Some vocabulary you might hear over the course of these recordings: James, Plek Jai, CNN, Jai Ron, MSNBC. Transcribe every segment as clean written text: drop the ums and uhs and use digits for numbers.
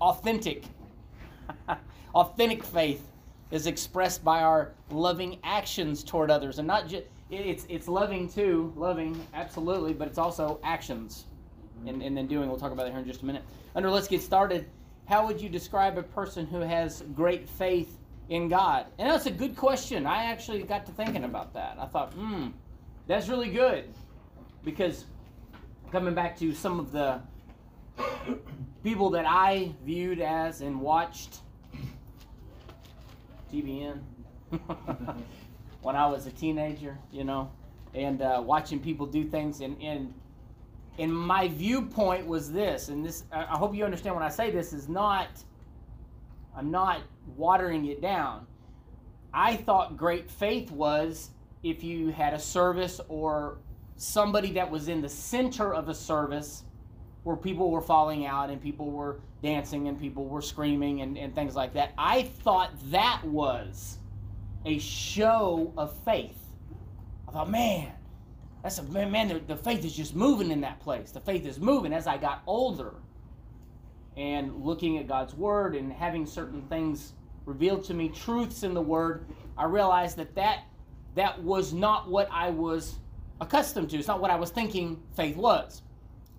authentic. Authentic faith is expressed by our loving actions toward others, and not just it's loving too, absolutely, but it's also actions, and then doing. We'll talk about that here in just a minute. Under let's get started. How would you describe a person who has great faith in God? And that's a good question. I actually got to thinking about that. I thought, that's really good, because coming back to some of the people that I viewed as and watched TBN when I was a teenager, you know, and watching people do things, and my viewpoint was this, and this, I hope you understand when I say this, is not, I'm not watering it down. I thought great faith was if you had a service or somebody that was in the center of a service where people were falling out and people were dancing and people were screaming and things like that. I thought that was a show of faith. I thought, man, that's a man. The faith is just moving in that place. The faith is moving. As I got older and looking at God's word and having certain things revealed to me, truths in the word, I realized that that was not what I was accustomed to. It's not what I was thinking faith was.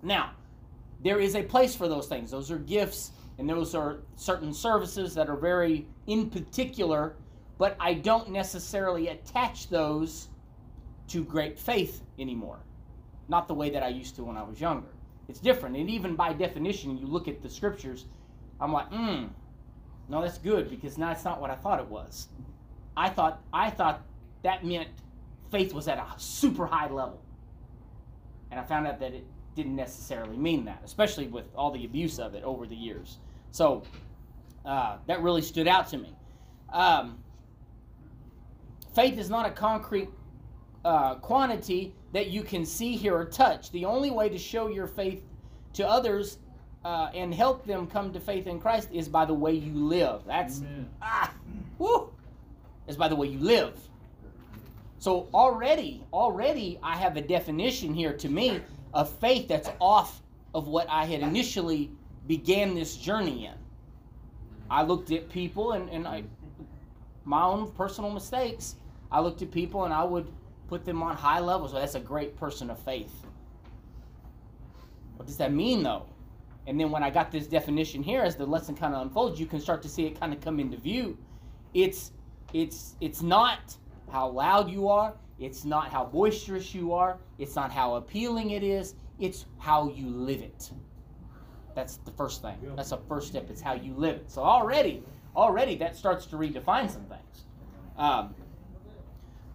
Now, there is a place for those things. Those are gifts, and those are certain services that are very in particular, but I don't necessarily attach those to great faith anymore. Not the way that I used to when I was younger. It's different, and even by definition, you look at the scriptures, I'm like, no, that's good, because now it's not what I thought it was. I thought that meant faith was at a super high level, and I found out that it didn't necessarily mean that, especially with all the abuse of it over the years. So that really stood out to me. Faith is not a concrete quantity that you can see, hear, or touch. The only way to show your faith to others and help them come to faith in Christ is by the way you live. That's It's by the way you live. So already I have a definition here to me of faith that's off of what I had initially began this journey in. I looked at people and my own personal mistakes. I looked at people and I would put them on high levels. Well, that's a great person of faith. What does that mean, though? And then when I got this definition here, as the lesson kind of unfolds, you can start to see it kind of come into view. It's not how loud you are. It's not how boisterous you are. It's not how appealing it is. It's how you live it. That's the first thing. That's a first step. It's how you live it. So already that starts to redefine some things.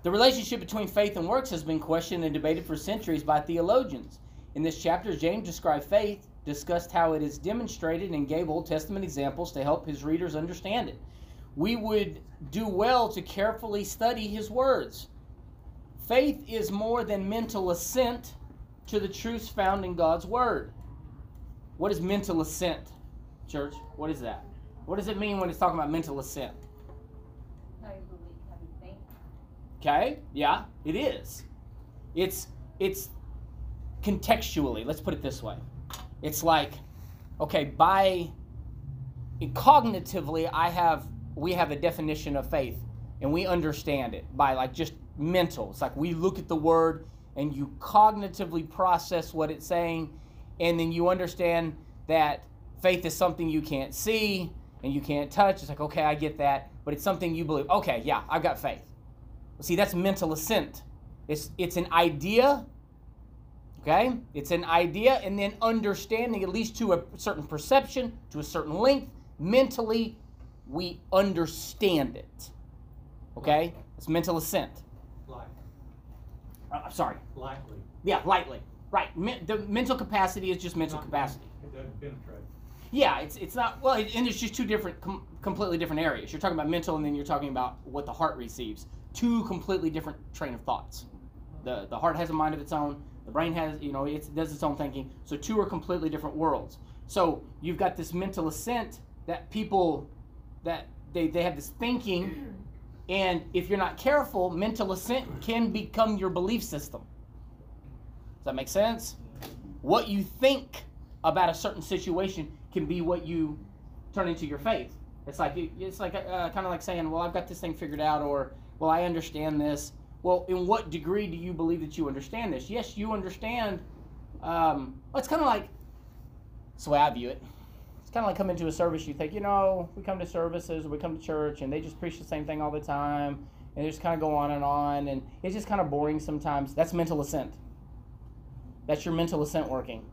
The relationship between faith and works has been questioned and debated for centuries by theologians. In this chapter, James described faith, discussed how it is demonstrated, and gave Old Testament examples to help his readers understand it. We would do well to carefully study his words. Faith is more than mental assent to the truths found in God's word. What is mental assent, church? What is that? What does it mean when it's talking about mental assent? Okay, yeah, it is. It's contextually, let's put it this way. It's like, okay, cognitively, we have a definition of faith, and we understand it by like just mental. It's like we look at the word, and you cognitively process what it's saying, and then you understand that faith is something you can't see, and you can't touch. It's like, okay, I get that, but it's something you believe. Okay, yeah, I've got faith. See, that's mental assent. It's an idea, okay? It's an idea, and then understanding, at least to a certain perception, to a certain length, mentally, we understand it, okay? It's mental assent. Lightly. I'm sorry. Lightly. Yeah, lightly. Right. The mental capacity is just mental capacity. It doesn't penetrate. Yeah, it's not, well, and it's just two different, completely different areas. You're talking about mental, and then you're talking about what the heart receives. Two completely different train of thoughts. The heart has a mind of its own. The brain has, it does its own thinking. So two are completely different worlds. So you've got this mental assent that people, that they have this thinking, and if you're not careful, mental assent can become your belief system. Does that make sense? What you think about a certain situation can be what you turn into your faith. It's like kind of like saying, well, I've got this thing figured out, or, well, I understand this. Well, in what degree do you believe that you understand this? Yes, you understand. It's kind of like, that's the way I view it. It's kind of like coming to a service. You think, you know, we come to services, we come to church, and they just preach the same thing all the time, and they just kind of go on, and it's just kind of boring sometimes. That's mental assent. That's your mental assent working.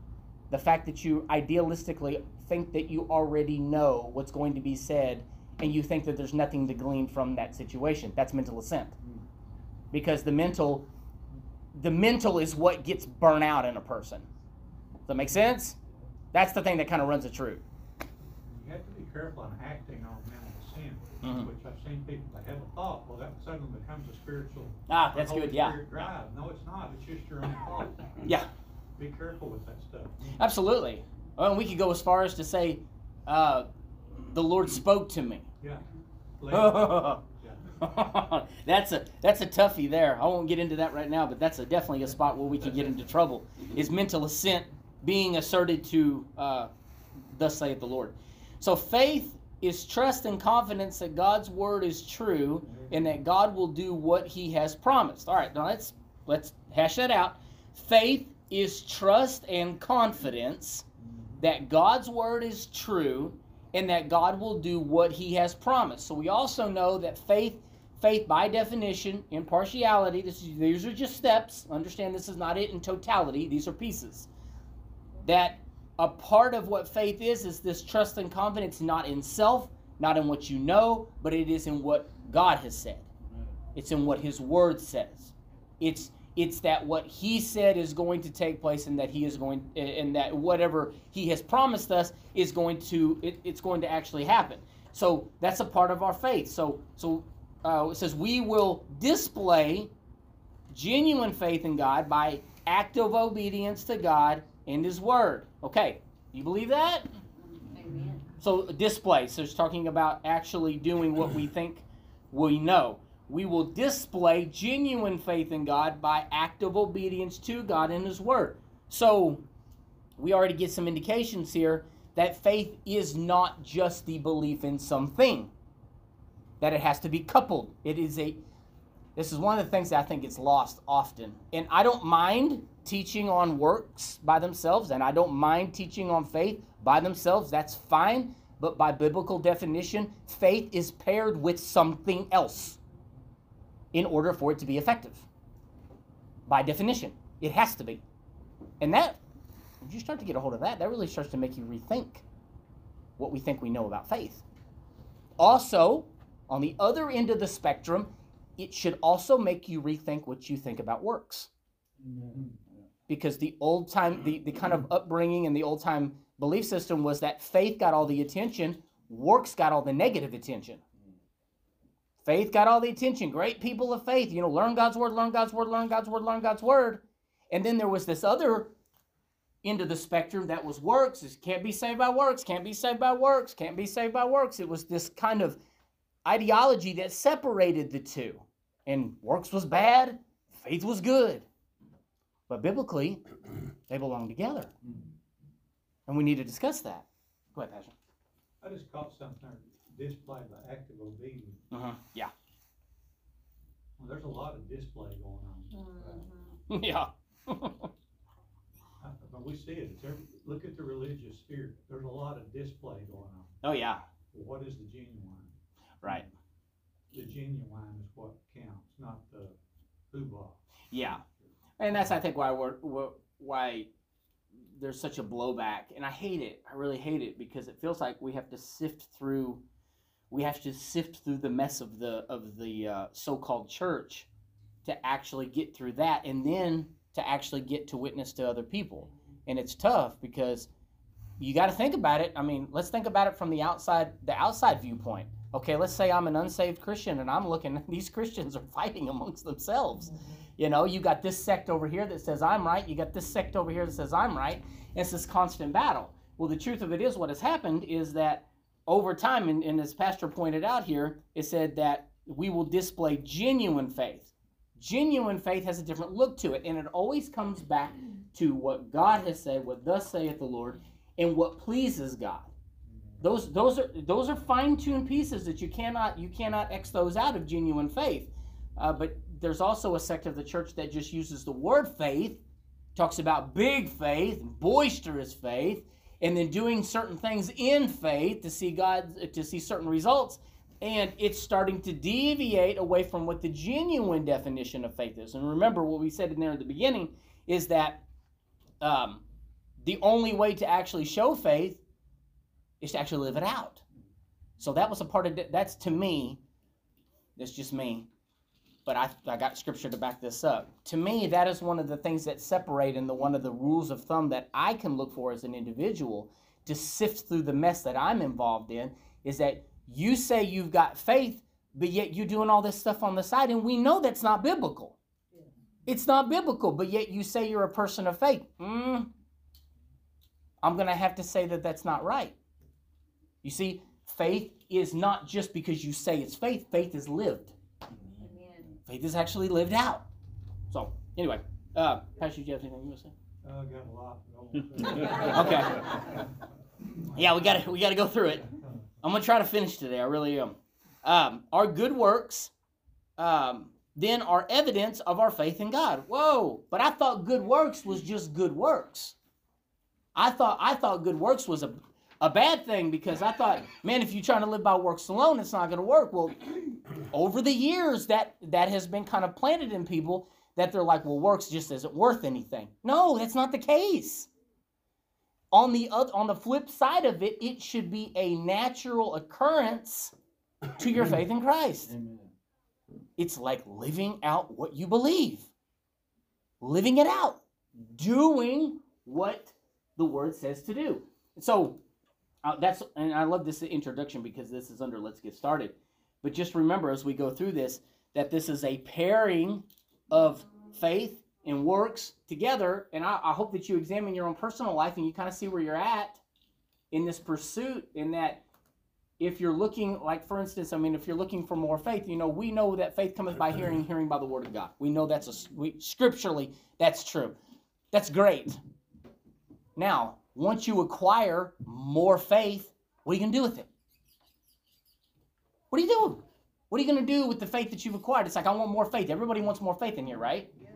The fact that you idealistically think that you already know what's going to be said, and you think that there's nothing to glean from that situation. That's mental assent. Because the mental is what gets burnt out in a person. Does that make sense? That's the thing that kind of runs the truth. You have to be careful in acting on mental assent, which I've seen people that have a thought, well, that suddenly becomes a spiritual that's good, yeah. Drive. No, it's not. It's just your own thought. Yeah. Be careful with that stuff. Absolutely. Well, and we could go as far as to say, the Lord spoke to me. Yeah. That's a toughie there. I won't get into that right now, but that's definitely a spot where we could get into trouble. Is mental assent being asserted to thus saith the Lord? So faith is trust and confidence that God's word is true and that God will do what He has promised. All right, now let's hash that out. Faith is trust and confidence that God's word is true and that God will do what He has promised. So we also know that faith by definition, impartiality, these are just steps. Understand this is not it in totality. These are pieces. That a part of what faith is this trust and confidence not in self, not in what you know, but it is in what God has said. It's in what His word says. It's that what He said is going to take place, and that He is going, and that whatever He has promised us is going to, it's going to actually happen. So that's a part of our faith. So it says we will display genuine faith in God by active obedience to God and His word. Okay, you believe that? Amen. So display. So it's talking about actually doing what we think we know. We will display genuine faith in God by active obedience to God and His word. So we already get some indications here that faith is not just the belief in something, that it has to be coupled. This is one of the things that I think gets lost often. And I don't mind teaching on works by themselves, and I don't mind teaching on faith by themselves. That's fine. But by biblical definition, faith is paired with something else in order for it to be effective. By definition, it has to be. And that, if you start to get a hold of that really starts to make you rethink what we think we know about faith. Also, on the other end of the spectrum, it should also make you rethink what you think about works. Because the old time, the kind of upbringing and the old time belief system was that faith got all the attention, works got all the negative attention. Faith got all the attention. Great people of faith, you know, learn God's word, learn God's word, learn God's word, learn God's word. And then there was this other end of the spectrum that was works. It can't be saved by works, can't be saved by works, can't be saved by works. It was this kind of ideology that separated the two. And works was bad, faith was good. But biblically, they belong together. And we need to discuss that. Go ahead, Pastor. I just caught something. Display by active obedience. Yeah. Well, there's a lot of display going on. Right? Yeah. But we see it. Look at the religious sphere. There's a lot of display going on. Oh, yeah. Well, what is the genuine? Right. The genuine is what counts, not the hoobah. Yeah. And that's, I think, why there's such a blowback. And I hate it. I really hate it, because it feels like we have to sift through. We have to sift through the mess of the so-called church to actually get through that, and then to actually get to witness to other people. And it's tough, because you got to think about it. I mean, let's think about it from the outside viewpoint. Okay, let's say I'm an unsaved Christian, and I'm looking. These Christians are fighting amongst themselves. You know, you got this sect over here that says I'm right. You got this sect over here that says I'm right. And it's this constant battle. Well, the truth of it is, what has happened is that over time, and as Pastor pointed out here, it said that we will display genuine faith. Genuine faith has a different look to it, and it always comes back to what God has said, what thus saith the Lord, and what pleases God. Those are fine-tuned pieces that you cannot X those out of genuine faith. But there's also a sect of the church that just uses the word faith, talks about big faith, boisterous faith, and then doing certain things in faith to see God, to see certain results, and it's starting to deviate away from what the genuine definition of faith is. And remember what we said in there at the beginning is that the only way to actually show faith is to actually live it out. So that was a part of that's to me. That's just me, but I got scripture to back this up. To me, that is one of the things that separate, and one of the rules of thumb that I can look for as an individual to sift through the mess that I'm involved in, is that you say you've got faith, but yet you're doing all this stuff on the side, and we know that's not biblical. Yeah. It's not biblical, but yet you say you're a person of faith. I'm going to have to say that that's not right. You see, faith is not just because you say it's faith. Faith is lived. Faith is actually lived out. So, anyway, Pastor, do you have anything you want to say? I got a lot. Okay. Yeah, we got to go through it. I'm going to try to finish today. I really am. Our good works then are evidence of our faith in God. Whoa. But I thought good works was just good works. I thought good works was a bad thing, because I thought, man, if you're trying to live by works alone, it's not going to work. Well, over the years, that has been kind of planted in people, that they're like, well, works just isn't worth anything. No, that's not the case. On the flip side of it, it should be a natural occurrence to your faith in Christ. Amen. It's like living out what you believe. Living it out. Doing what the Word says to do. So, and I love this introduction, because this is under Let's Get Started. But just remember as we go through this, that this is a pairing of faith and works together. And I hope that you examine your own personal life and you kind of see where you're at in this pursuit, in that if you're looking, like for instance, I mean, if you're looking for more faith, you know, we know that faith cometh by hearing, hearing by the Word of God. We know scripturally, that's true. That's great. Now, once you acquire more faith, what are you going to do with it? What are you doing? What are you going to do with the faith that you've acquired? It's like, I want more faith. Everybody wants more faith in here, right? Yeah.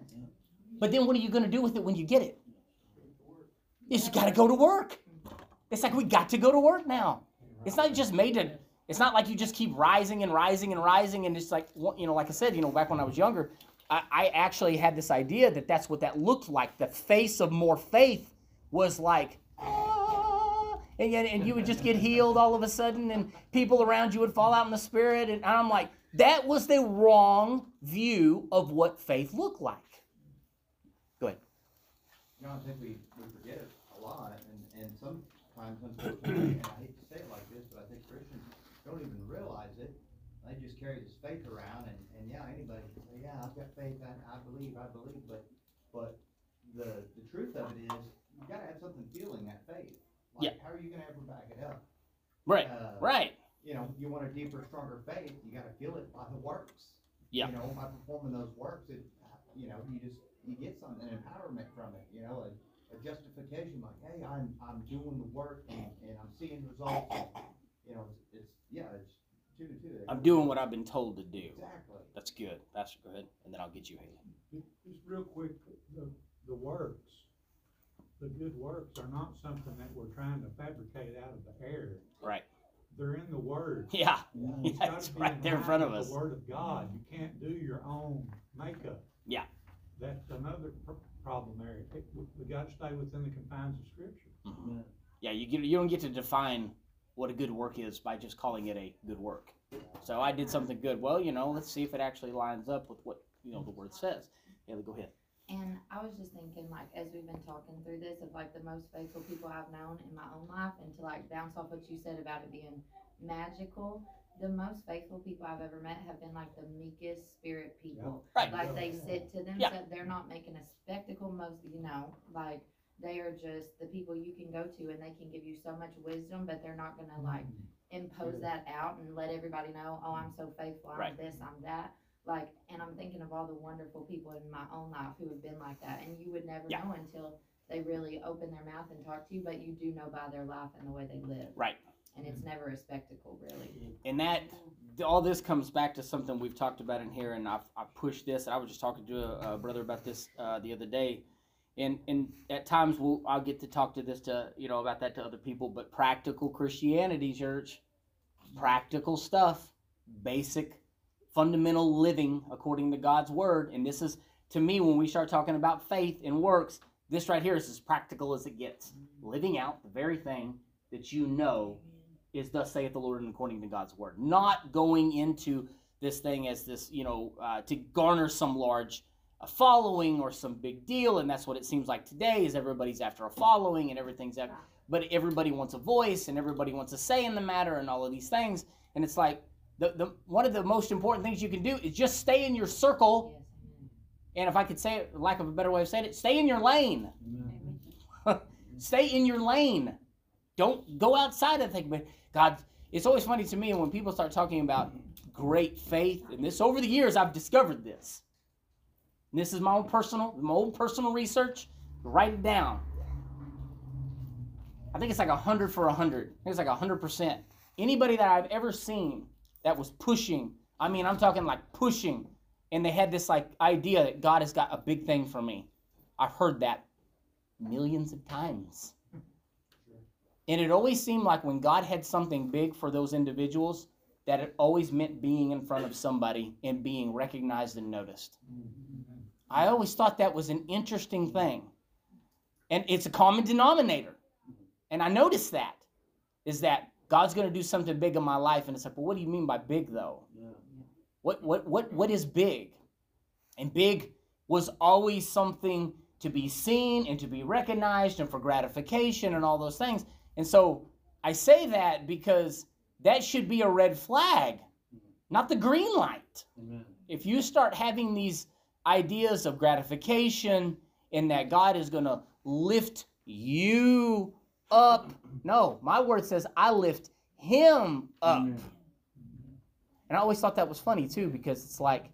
But then what are you going to do with it when you get it? It's got to go to work. It's like, we got to go to work now. It's not just it's not like you just keep rising and rising and rising. And it's like, you know, like I said, you know, back when I was younger, I actually had this idea that that's what that looked like. The face of more faith was like, and you would just get healed all of a sudden, and people around you would fall out in the spirit. And I'm like, that was the wrong view of what faith looked like. Go ahead. You know, I think we forget a lot, and sometimes, unfortunately, and I hate to say it like this, but I think Christians don't even realize it. They just carry this faith around, and yeah, anybody can say, yeah, I've got faith, I believe, but the truth of it is, you got to have something fueling that faith. Like, yeah. How are you going to ever back it up? Right. Right. You know, you want a deeper, stronger faith. You got to feel it by the works. Yeah. You know, by performing those works, you get something, an empowerment from it. You know, a justification, like, hey, I'm doing the work and I'm seeing results. And, you know, it's two to two. I'm doing what I've been told to do. Exactly. That's good. Pastor, go ahead, and then I'll get you in. Just real quick, the works. The good works are not something that we're trying to fabricate out of the air. Right. They're in the Word. Yeah. It's right there in front of us. The Word of God. You can't do your own makeup. Yeah. That's another problem area. We've got to stay within the confines of Scripture. Mm-hmm. Yeah. You don't get to define what a good work is by just calling it a good work. So I did something good. Well, you know, let's see if it actually lines up with what, you know, the Word says. Yeah. Go ahead. And I was just thinking, like, as we've been talking through this, of, like, the most faithful people I've known in my own life, and to, like, bounce off what you said about it being magical, the most faithful people I've ever met have been, like, the meekest spirit people. Yep. Right. Like, they sit to themselves. Yeah. They're not making a spectacle, most, you know, like, they are just the people you can go to, and they can give you so much wisdom, but they're not going to, like, impose that out and let everybody know, oh, I'm so faithful, I'm right. This, I'm that. Like, and I'm thinking of all the wonderful people in my own life who have been like that. And you would never know until they really open their mouth and talk to you, but you do know by their life and the way they live. Right. and it's never a spectacle, really. And that, all this comes back to something we've talked about in here, and I've pushed this. I was just talking to a brother about this the other day, and at times I'll get to talk to this to about that to other people. But practical Christianity, church, practical stuff, basic, fundamental living according to God's word. And this is, to me, when we start talking about faith and works, this right here is as practical as it gets. Living out the very thing that you know is thus saith the Lord and according to God's word. Not going into this thing as this, to garner some large following or some big deal. And that's what it seems like today, is everybody's after a following and everything's after. But everybody wants a voice and everybody wants a say in the matter and all of these things. And it's like, one of the most important things you can do is just stay in your circle. And if I could say it, lack of a better way of saying it, stay in your lane. Stay in your lane. Don't go outside and think, but God, it's always funny to me when people start talking about great faith, and this, over the years, I've discovered this. And this is my own personal research. Write it down. I think it's like 100 for 100. I think it's like 100%. Anybody that I've ever seen that was pushing, I mean, I'm talking like pushing, and they had this like idea that God has got a big thing for me. I've heard that millions of times. And it always seemed like when God had something big for those individuals, that it always meant being in front of somebody and being recognized and noticed. I always thought that was an interesting thing. And it's a common denominator. And I noticed that, is that God's going to do something big in my life. And it's like, well, what do you mean by big, though? What is big? And big was always something to be seen and to be recognized and for gratification and all those things. And so I say that because that should be a red flag, not the green light. Amen. If you start having these ideas of gratification and that God is going to lift you up. No, my word says I lift him up. Amen. And I always thought that was funny, too, because it's like,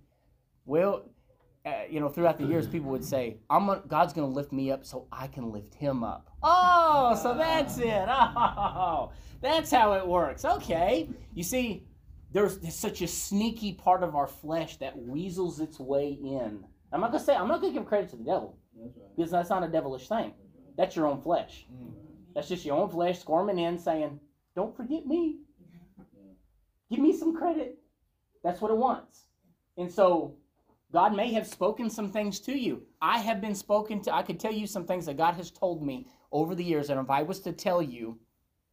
well, throughout the years, people would say, God's going to lift me up so I can lift him up. Oh, so that's it. Oh, that's how it works. Okay. You see, there's such a sneaky part of our flesh that weasels its way in. I'm not going to give credit to the devil, because that's not a devilish thing. That's your own flesh. That's just your own flesh squirming in, saying, don't forget me. Give me some credit. That's what it wants. And so God may have spoken some things to you. I have been spoken to. I could tell you some things that God has told me over the years. And if I was to tell you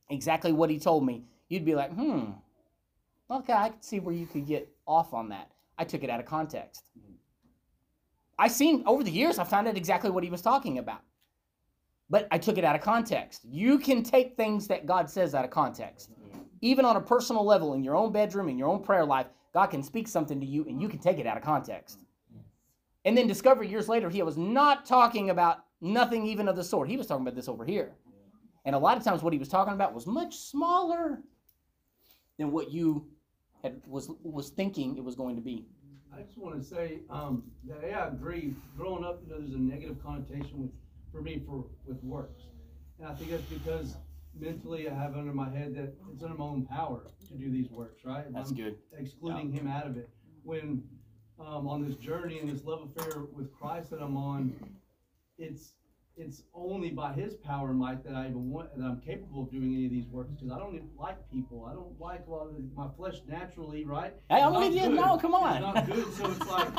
exactly what he told me, you'd be like, okay, I can see where you could get off on that. I took it out of context. Over the years, I found out exactly what he was talking about. But I took it out of context. You can take things that God says out of context. Even on a personal level, in your own bedroom, in your own prayer life, God can speak something to you and you can take it out of context. And then discover years later, he was not talking about nothing even of the sort. He was talking about this over here. And a lot of times what he was talking about was much smaller than what you had was thinking it was going to be. I just want to say that I agree. Growing up, there's a negative connotation for me with works. And I think that's because mentally I have under my head that it's under my own power to do these works, right? And that's good. Excluding him out of it. When on this journey and this love affair with Christ that I'm on, it's only by his power and might that I even want, that I'm capable of doing any of these works, because I don't even like people. I don't like a lot of my flesh naturally, right? Hey, I'm with you. No, come on. It's not good, so it's like,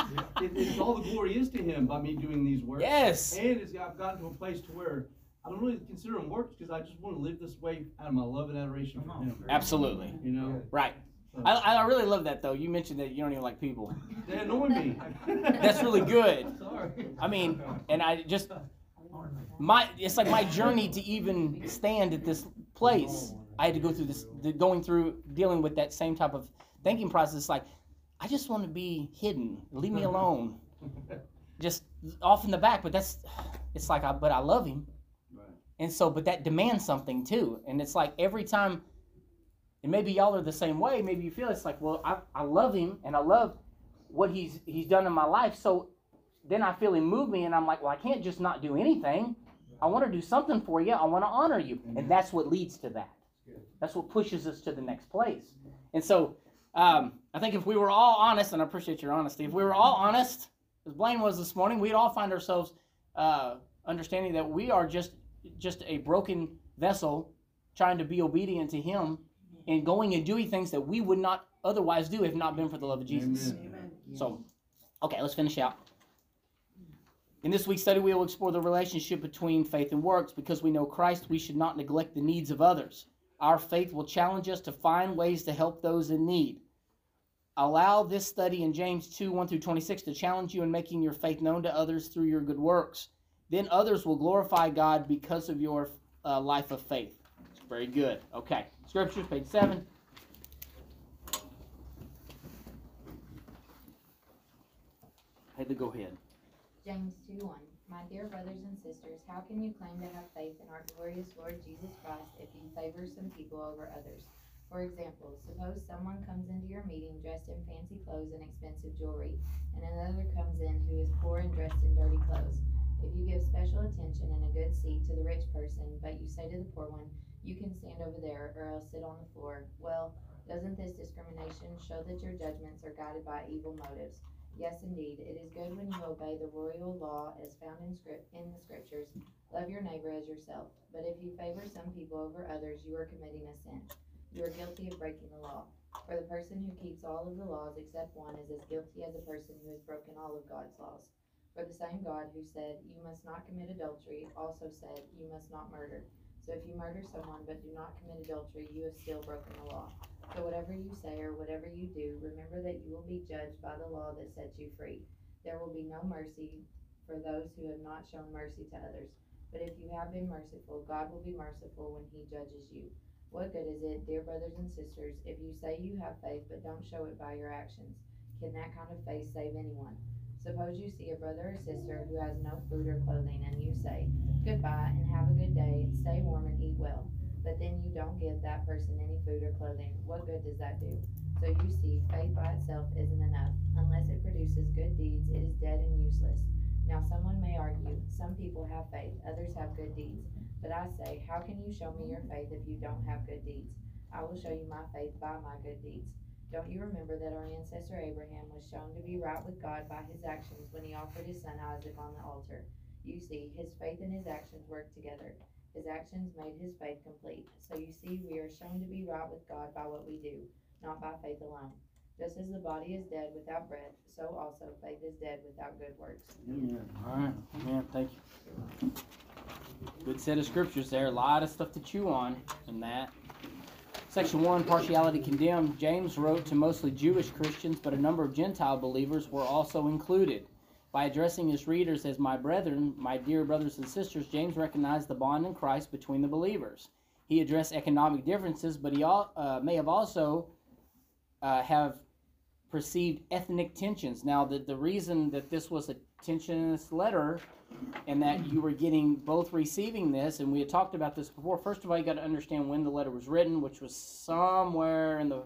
it's all the glory is to him by me doing these works. Yes. And I've gotten to a place to where I don't really consider them works, because I just want to live this way out of my love and adoration for him. Absolutely. Right. So. I really love that, though. You mentioned that you don't even like people. They annoy me. That's really good. Sorry. I mean, and I just... it's like my journey to even stand at this place, I had to go through dealing with that same type of thinking process. Like, I just want to be hidden. Leave me alone. Just off in the back. But but I love him. And so, but that demands something too. And it's like every time, and maybe y'all are the same way, maybe you feel it's like, well, I love him and I love what he's done in my life. So then I feel him move me and I'm like, well, I can't just not do anything. I want to do something for you. I want to honor you. And that's what leads to that. Yeah. That's what pushes us to the next place. And so I think if we were all honest, and I appreciate your honesty, if we were all honest, as Blaine was this morning, we'd all find ourselves understanding that we are just a broken vessel trying to be obedient to Him and going and doing things that we would not otherwise do if not been for the love of Jesus. Amen. So, okay, let's finish out. In this week's study, we will explore the relationship between faith and works. Because we know Christ, we should not neglect the needs of others. Our faith will challenge us to find ways to help those in need. Allow this study in James 2:1-26 to challenge you in making your faith known to others through your good works. Then others will glorify God because of your life of faith. It's very good. Okay. Scriptures, page 7. I had to go ahead. James 2:1. My dear brothers and sisters, how can you claim to have faith in our glorious Lord Jesus Christ if you favor some people over others? For example, suppose someone comes into your meeting dressed in fancy clothes and expensive jewelry, and another comes in who is poor and dressed in dirty clothes. If you give special attention and a good seat to the rich person, but you say to the poor one, you can stand over there or else sit on the floor, well, doesn't this discrimination show that your judgments are guided by evil motives? Yes, indeed. It is good when you obey the royal law as found in the Scriptures. Love your neighbor as yourself. But if you favor some people over others, you are committing a sin. You are guilty of breaking the law. For the person who keeps all of the laws except one is as guilty as a person who has broken all of God's laws. For the same God who said, you must not commit adultery, also said, you must not murder. So if you murder someone but do not commit adultery, you have still broken the law. So whatever you say or whatever you do, remember that you will be judged by the law that sets you free. There will be no mercy for those who have not shown mercy to others. But if you have been merciful, God will be merciful when He judges you. What good is it, dear brothers and sisters, if you say you have faith but don't show it by your actions? Can that kind of faith save anyone? Suppose you see a brother or sister who has no food or clothing, and you say, goodbye and have a good day, stay warm and eat well. But then you don't give that person any food or clothing. What good does that do? So you see, faith by itself isn't enough. Unless it produces good deeds, it is dead and useless. Now someone may argue, some people have faith, others have good deeds. But I say, how can you show me your faith if you don't have good deeds? I will show you my faith by my good deeds. Don't you remember that our ancestor Abraham was shown to be right with God by his actions when he offered his son Isaac on the altar? You see, his faith and his actions worked together. His actions made his faith complete. So you see, we are shown to be right with God by what we do, not by faith alone. Just as the body is dead without breath, so also faith is dead without good works. Amen. All right. Amen. Thank you. Good set of scriptures there. A lot of stuff to chew on in that. Section 1, partiality condemned. James wrote to mostly Jewish Christians, but a number of Gentile believers were also included. By addressing his readers as my brethren, my dear brothers and sisters, James recognized the bond in Christ between the believers. He addressed economic differences, but he may have also have perceived ethnic tensions. Now, the reason that this was a tensionless letter and that you were getting both receiving this, and we had talked about this before, first of all, you got to understand when the letter was written, which was somewhere in the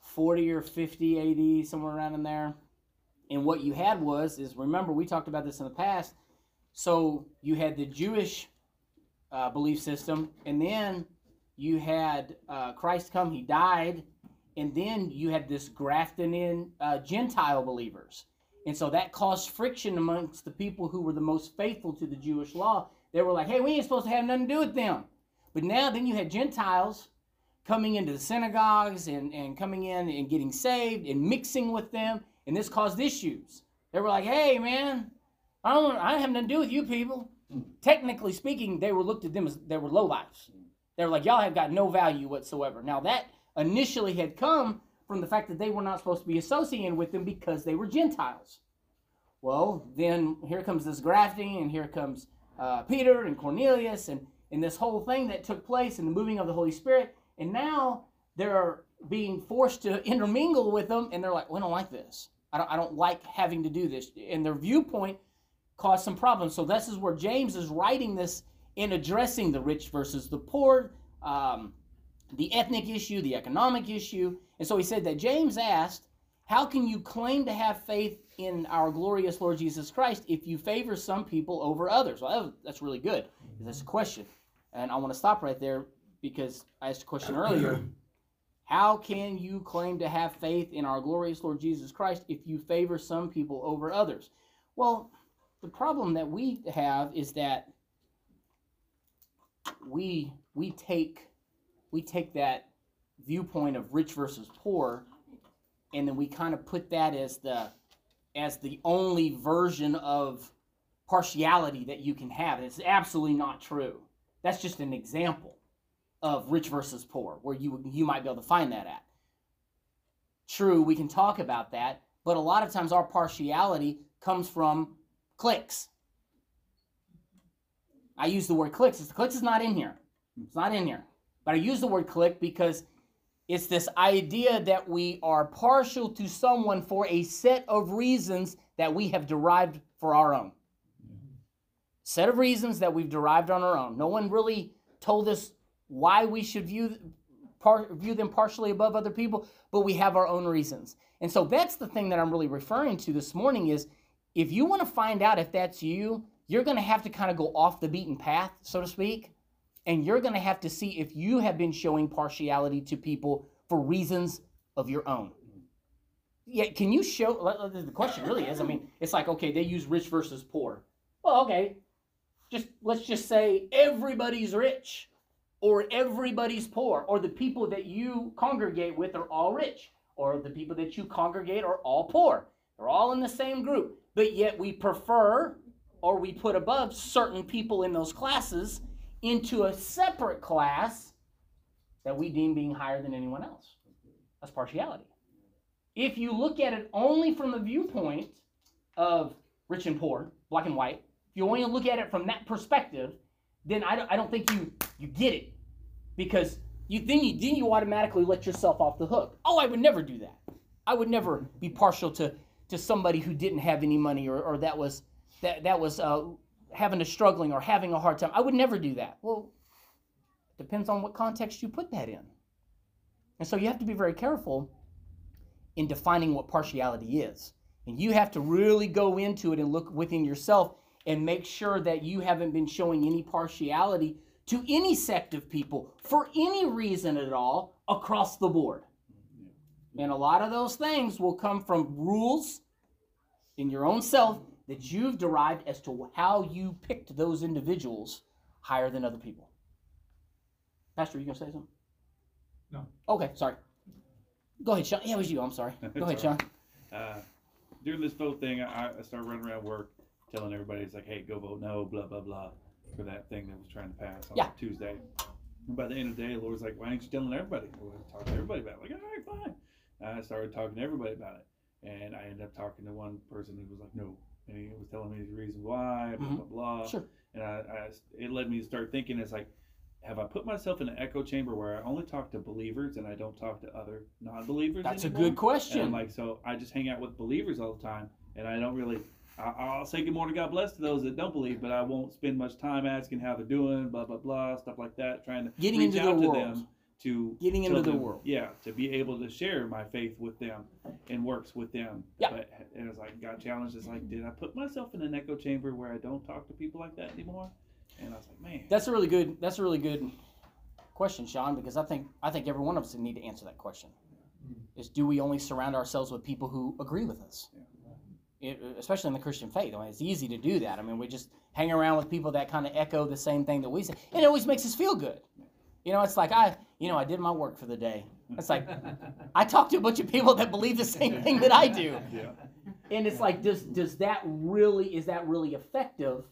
40 or 50 AD, somewhere around in there. And what you had was, is remember, we talked about this in the past, so you had the Jewish belief system, and then you had Christ come, He died, and then you had this grafting in Gentile believers. And so that caused friction amongst the people who were the most faithful to the Jewish law. They were like, hey, we ain't supposed to have nothing to do with them. But now then you had Gentiles coming into the synagogues and coming in and getting saved and mixing with them. And this caused issues. They were like, hey, man, I have nothing to do with you people. Technically speaking, they were looked at them as they were lowlifes. They were like, y'all have got no value whatsoever. Now, that initially had come from the fact that they were not supposed to be associated with them because they were Gentiles. Well, then here comes this grafting, and here comes Peter and Cornelius and this whole thing that took place and the moving of the Holy Spirit. And now they're being forced to intermingle with them, and they're like, we don't like this. I don't like having to do this. And their viewpoint caused some problems. So this is where James is writing this in addressing the rich versus the poor, the ethnic issue, the economic issue. And so he said that James asked, how can you claim to have faith in our glorious Lord Jesus Christ if you favor some people over others? Well, that's really good. That's a question. And I want to stop right there because I asked a question earlier. How can you claim to have faith in our glorious Lord Jesus Christ if you favor some people over others? Well, the problem that we have is that we take that viewpoint of rich versus poor, and then we kind of put that as the only version of partiality that you can have. And it's absolutely not true. That's just an example of rich versus poor, where you might be able to find that at. True, we can talk about that, but a lot of times our partiality comes from cliques. I use the word cliques. Cliques is not in here. It's not in here. But I use the word clique because it's this idea that we are partial to someone for a set of reasons that we have derived for our own. Set of reasons that we've derived on our own. No one really told us why we should view them partially above other people, but we have our own reasons. And so that's the thing that I'm really referring to this morning is, if you want to find out if that's you, you're going to have to kind of go off the beaten path, so to speak, and you're going to have to see if you have been showing partiality to people for reasons of your own. Yeah, can you show, the question really is, I mean, it's like, okay, they use rich versus poor. Well, okay, let's just say everybody's rich or everybody's poor, or the people that you congregate with are all rich, or the people that you congregate are all poor. They're all in the same group, but yet we prefer or we put above certain people in those classes into a separate class that we deem being higher than anyone else. That's partiality. If you look at it only from the viewpoint of rich and poor, black and white, if you only look at it from that perspective, then I don't think you get it, because you automatically let yourself off the hook. Oh, I would never do that. I would never be partial to somebody who didn't have any money or that was having a struggling or having a hard time. I would never do that. Well, it depends on what context you put that in. And so you have to be very careful in defining what partiality is. And you have to really go into it and look within yourself and make sure that you haven't been showing any partiality to any sect of people for any reason at all across the board. And a lot of those things will come from rules in your own self that you've derived as to how you picked those individuals higher than other people. Pastor, are you going to say something? No. Okay, sorry. Go ahead, Sean. Yeah, it was you. I'm sorry. Go ahead, Sean. During this vote thing, I started running around work telling everybody, it's like, hey, go vote no, blah, blah, blah, for that thing that was trying to pass on Tuesday. And by the end of the day, the Lord's like, why aren't you telling everybody? We'll talk to everybody about it. Like, all right, fine. And I started talking to everybody about it. And I ended up talking to one person who was like, no. And he was telling me the reason why, blah, blah, blah. Sure. And it led me to start thinking, it's like, have I put myself in an echo chamber where I only talk to believers and I don't talk to other non-believers? That's anymore? A good question. And I'm like, so I just hang out with believers all the time, and I don't really, I'll say good morning, God bless to those that don't believe, but I won't spend much time asking how they're doing, blah, blah, blah, stuff like that, trying to getting reach into out the to world. Them. To getting into the world. Yeah, to be able to share my faith with them and works with them. Yeah. But and it's like got challenged. It's like, did I put myself in an echo chamber where I don't talk to people like that anymore? And I was like, man. That's a really good question, Sean, because I think every one of us need to answer that question. Yeah. Is do we only surround ourselves with people who agree with us? Yeah. Especially in the Christian faith. I mean, it's easy to do that. I mean, we just hang around with people that kind of echo the same thing that we say. And it always makes us feel good. You know, it's like I did my work for the day. It's like I talked to a bunch of people that believe the same thing that I do. Yeah. And it's like, is that really effective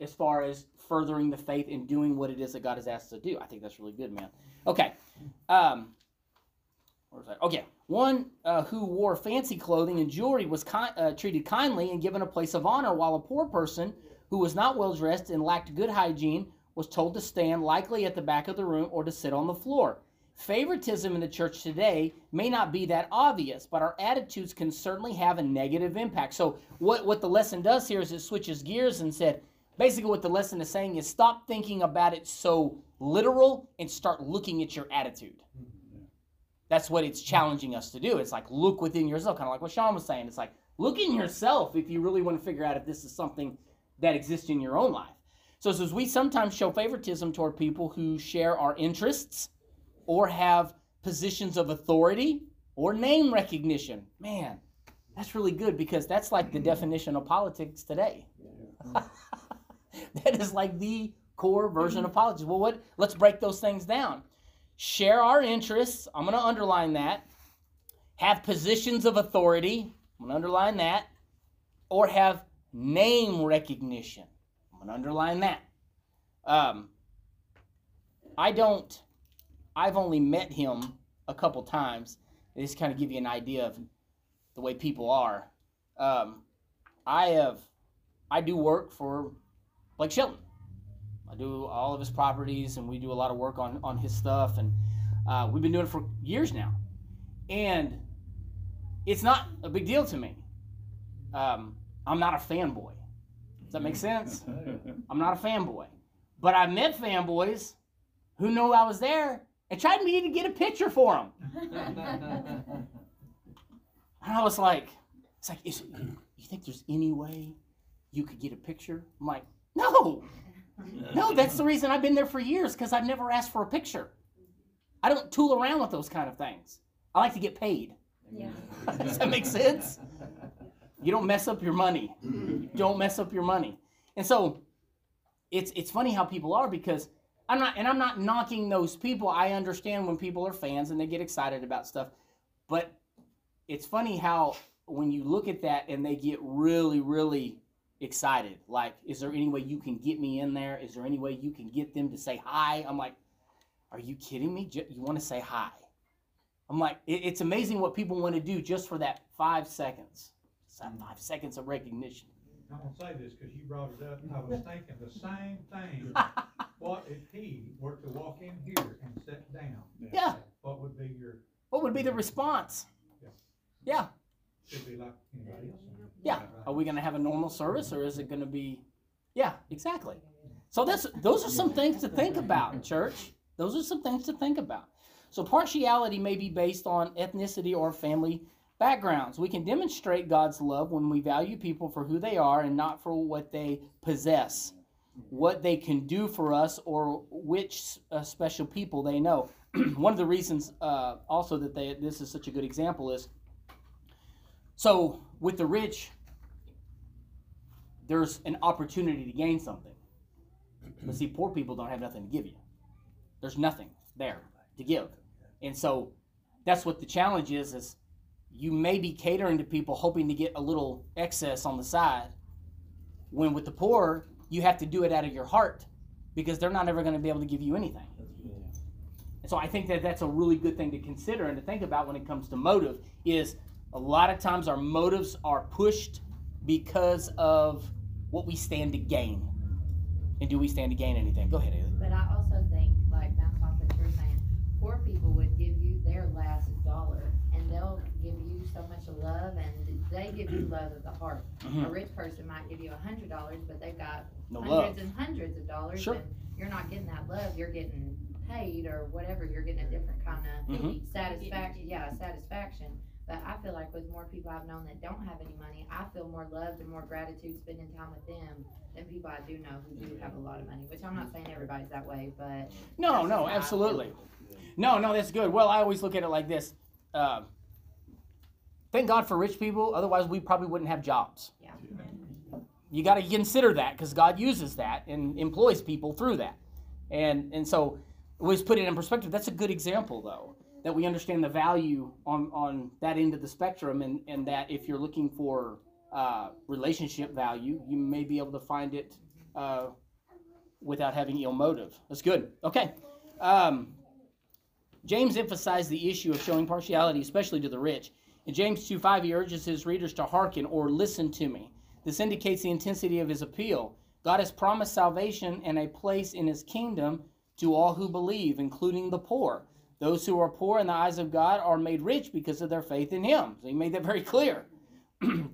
as far as furthering the faith and doing what it is that God has asked us to do? I think that's really good, man. Okay. Where was I? Okay. One who wore fancy clothing and jewelry was treated kindly and given a place of honor, while a poor person who was not well dressed and lacked good hygiene was told to stand, likely at the back of the room, or to sit on the floor. Favoritism in the church today may not be that obvious, but our attitudes can certainly have a negative impact. So what the lesson does here is it switches gears and said, basically what the lesson is saying is stop thinking about it so literal and start looking at your attitude. That's what it's challenging us to do. It's like, look within yourself, kind of like what Sean was saying. It's like, look in yourself if you really want to figure out if this is something that exists in your own life. So it says, we sometimes show favoritism toward people who share our interests or have positions of authority or name recognition. Man, that's really good, because that's like the definition of politics today. That is like the core version of politics. Well, let's break those things down. Share our interests. I'm going to underline that. Have positions of authority. I'm going to underline that. Or have name recognition. I'm going to underline that. I've only met him a couple times. They just kind of give you an idea of the way people are. I do work for Blake Shelton. I do all of his properties, and we do a lot of work on his stuff, and we've been doing it for years now. And it's not a big deal to me. I'm not a fanboy. Does that make sense? I'm not a fanboy. But I met fanboys who know I was there and tried me to get a picture for them. And I was like, you think there's any way you could get a picture? I'm like, no, that's the reason I've been there for years, because I've never asked for a picture. I don't tool around with those kind of things. I like to get paid. Yeah. Does that make sense? You don't mess up your money. And so it's funny how people are, because I'm not knocking those people. I understand when people are fans and they get excited about stuff, but it's funny how when you look at that and they get really, really excited. Like, is there any way you can get me in there? Is there any way you can get them to say hi? I'm like, are you kidding me? You want to say hi? I'm like, it's amazing what people want to do just for that 5 seconds. It's that 5 seconds of recognition. I'm going to say this because you brought it up. I was thinking the same thing. What if he were to walk in here and sit down? Yeah. What would be the response? Yeah. Should be like anybody else. Yeah. Are we going to have a normal service, or is it going to be? Yeah, exactly. So those are some things to think about, church. Those are some things to think about. So partiality may be based on ethnicity or family backgrounds. We can demonstrate God's love when we value people for who they are and not for what they possess, what they can do for us, or which special people they know. One of the reasons also that this is such a good example is, so with the rich, there's an opportunity to gain something. But see, poor people don't have nothing to give you. There's nothing there to give. And so that's what the challenge is you may be catering to people hoping to get a little excess on the side, when with the poor, you have to do it out of your heart, because they're not ever going to be able to give you anything. And so I think that that's a really good thing to consider and to think about when it comes to motive is, a lot of times our motives are pushed because of what we stand to gain. And do we stand to gain anything? Go ahead, Haley. But I also think, like, bounce off what you're saying, poor people would give you their last dollar, and they'll give you so much love, and they give you love of the heart. Mm-hmm. A rich person might give you $100, but they've got hundreds of dollars, sure, and you're not getting that love. You're getting paid or whatever. You're getting a different kind of satisfaction. Yeah, satisfaction. But I feel like with more people I've known that don't have any money, I feel more loved and more gratitude spending time with them than people I do know who do have a lot of money, which I'm not saying everybody's that way, but... No, absolutely. No, that's good. Well, I always look at it like this. Thank God for rich people. Otherwise, we probably wouldn't have jobs. Yeah. You got to consider that, because God uses that and employs people through that. And so, let's put it in perspective. That's a good example, though, that we understand the value on that end of the spectrum, and that if you're looking for relationship value, you may be able to find it without having ill motive. That's good. Okay. James emphasized the issue of showing partiality, especially to the rich. In James 2:5, he urges his readers to hearken or listen to me. This indicates the intensity of his appeal. God has promised salvation and a place in his kingdom to all who believe, including the poor. Those who are poor in the eyes of God are made rich because of their faith in him. So he made that very clear.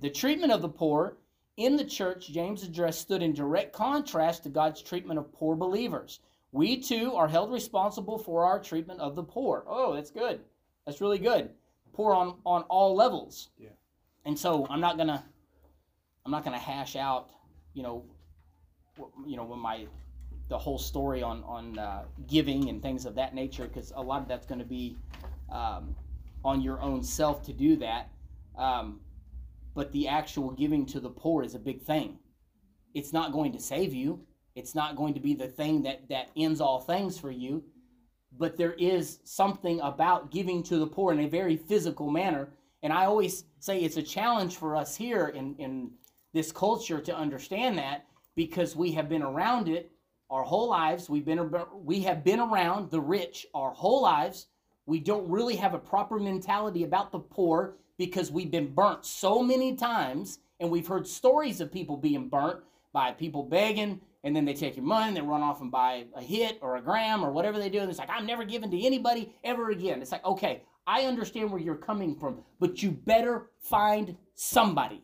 The treatment of the poor in the church James addressed stood in direct contrast to God's treatment of poor believers. We too are held responsible for our treatment of the poor. Oh, that's good. That's really good. Poor on all levels. Yeah. And so I'm not gonna hash out, you know, when the whole story on giving and things of that nature, because a lot of that's going to be on your own self to do that. But the actual giving to the poor is a big thing. It's not going to save you. It's not going to be the thing that ends all things for you. But there is something about giving to the poor in a very physical manner. And I always say it's a challenge for us here in this culture to understand that, because we have been around it our whole lives. We have been around the rich our whole lives. We don't really have a proper mentality about the poor because we've been burnt so many times, and we've heard stories of people being burnt by people begging, and then they take your money and they run off and buy a hit or a gram or whatever they do, and it's like, I'm never giving to anybody ever again. It's like, okay, I understand where you're coming from, but you better find somebody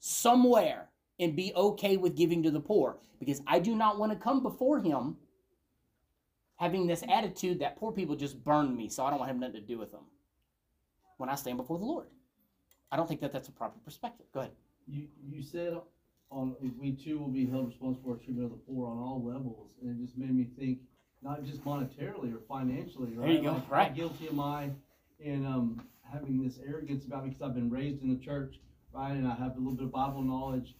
somewhere and be okay with giving to the poor, because I do not want to come before him having this attitude that poor people just burned me, so I don't want to have nothing to do with them when I stand before the Lord. I don't think that that's a proper perspective. Go ahead. You said we too will be held responsible for our treatment of the poor on all levels, and it just made me think, not just monetarily or financially, right? There you go. Like, right. How guilty am I in having this arrogance about me because I've been raised in the church, right, and I have a little bit of Bible knowledge,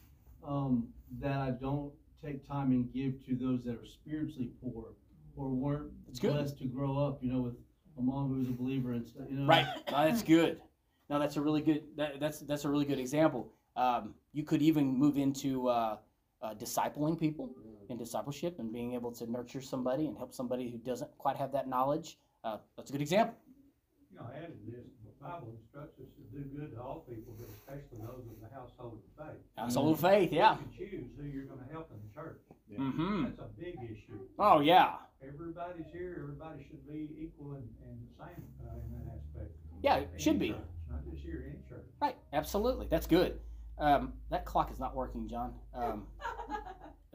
that I don't take time and give to those that are spiritually poor or weren't blessed to grow up, you know, with a mom who was a believer and stuff, you know? Right. No, that's good. No, that's a really good. That's a really good example. You could even move into discipling people in discipleship and being able to nurture somebody and help somebody who doesn't quite have that knowledge. That's a good example. You know, adding this, the Bible instructs us to do good to all people, but especially those of the household of faith. Household of faith, yeah. You can choose who you're going to help in the church. Yeah. Mm-hmm. That's a big issue. Oh, yeah. Everybody's here. Everybody should be equal and the same in that aspect. Yeah, it should be. Not just here, any church. Right, absolutely. That's good. That clock is not working, John.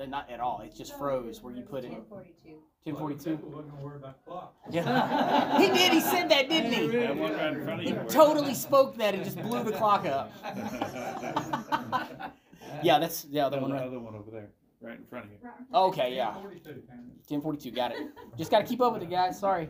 Not at all. It just froze where you put it. 10:42. 10:42. People wouldn't worry about clocks. Yeah. He did. He said that, didn't he? He totally spoke that and just blew the clock up. Yeah, that's the other one. The other one over there, right in front of you. Okay, yeah. 10:42. Got it. Just got to keep up with it, guys. Sorry.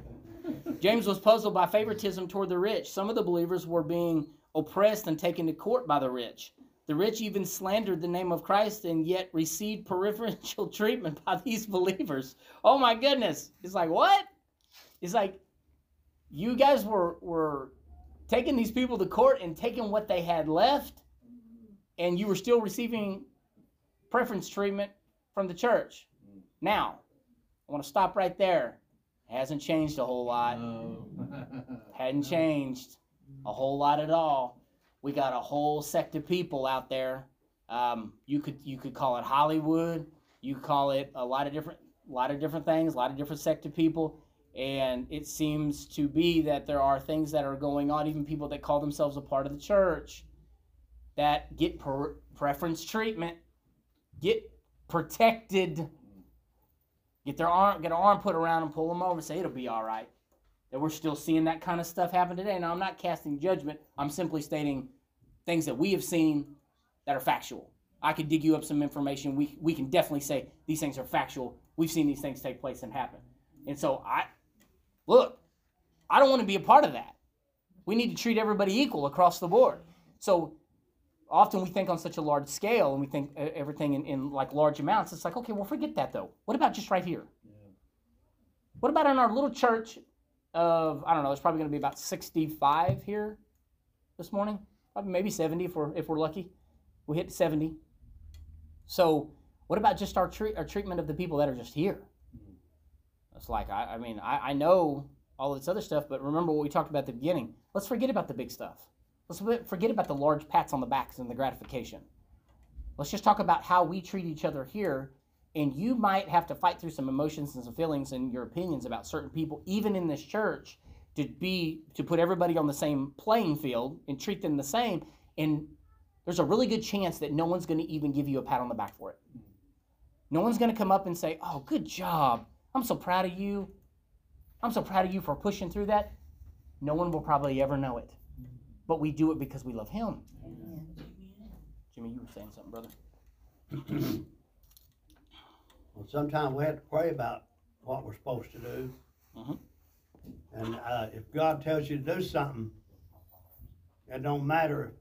James was puzzled by favoritism toward the rich. Some of the believers were being oppressed and taken to court by the rich. The rich even slandered the name of Christ and yet received preferential treatment by these believers. Oh my goodness. It's like, what? It's like, you guys were taking these people to court and taking what they had left, and you were still receiving preference treatment from the church. Now, I want to stop right there. It hasn't changed a whole lot. No. Hadn't changed a whole lot at all. We got a whole sect of people out there. You could call it Hollywood. You call it a lot of different things, a lot of different sect of people. And it seems to be that there are things that are going on, even people that call themselves a part of the church, that get preference treatment, get protected, get an arm put around and pull them over and say, it'll be all right. And we're still seeing that kind of stuff happen today. Now, I'm not casting judgment. I'm simply stating things that we have seen that are factual. I could dig you up some information. We can definitely say these things are factual. We've seen these things take place and happen. And so, I don't want to be a part of that. We need to treat everybody equal across the board. So often we think on such a large scale, and we think everything in like large amounts. It's like, okay, well, forget that, though. What about just right here? What about in our little church of, I don't know, it's probably going to be about 65 here this morning, maybe 70 if we're lucky. We hit 70. So what about just our treatment of the people that are just here? It's like, I mean, I know all this other stuff, but remember what we talked about at the beginning. Let's forget about the big stuff. Let's forget about the large pats on the backs and the gratification. Let's just talk about how we treat each other here. And you might have to fight through some emotions and some feelings and your opinions about certain people, even in this church, to put everybody on the same playing field and treat them the same. And there's a really good chance that no one's going to even give you a pat on the back for it. No one's going to come up and say, oh, good job. I'm so proud of you. I'm so proud of you for pushing through that. No one will probably ever know it. But we do it because we love him. Amen. Jimmy, you were saying something, brother. Well, sometimes we have to pray about what we're supposed to do. Mm-hmm. And if God tells you to do something, it don't matter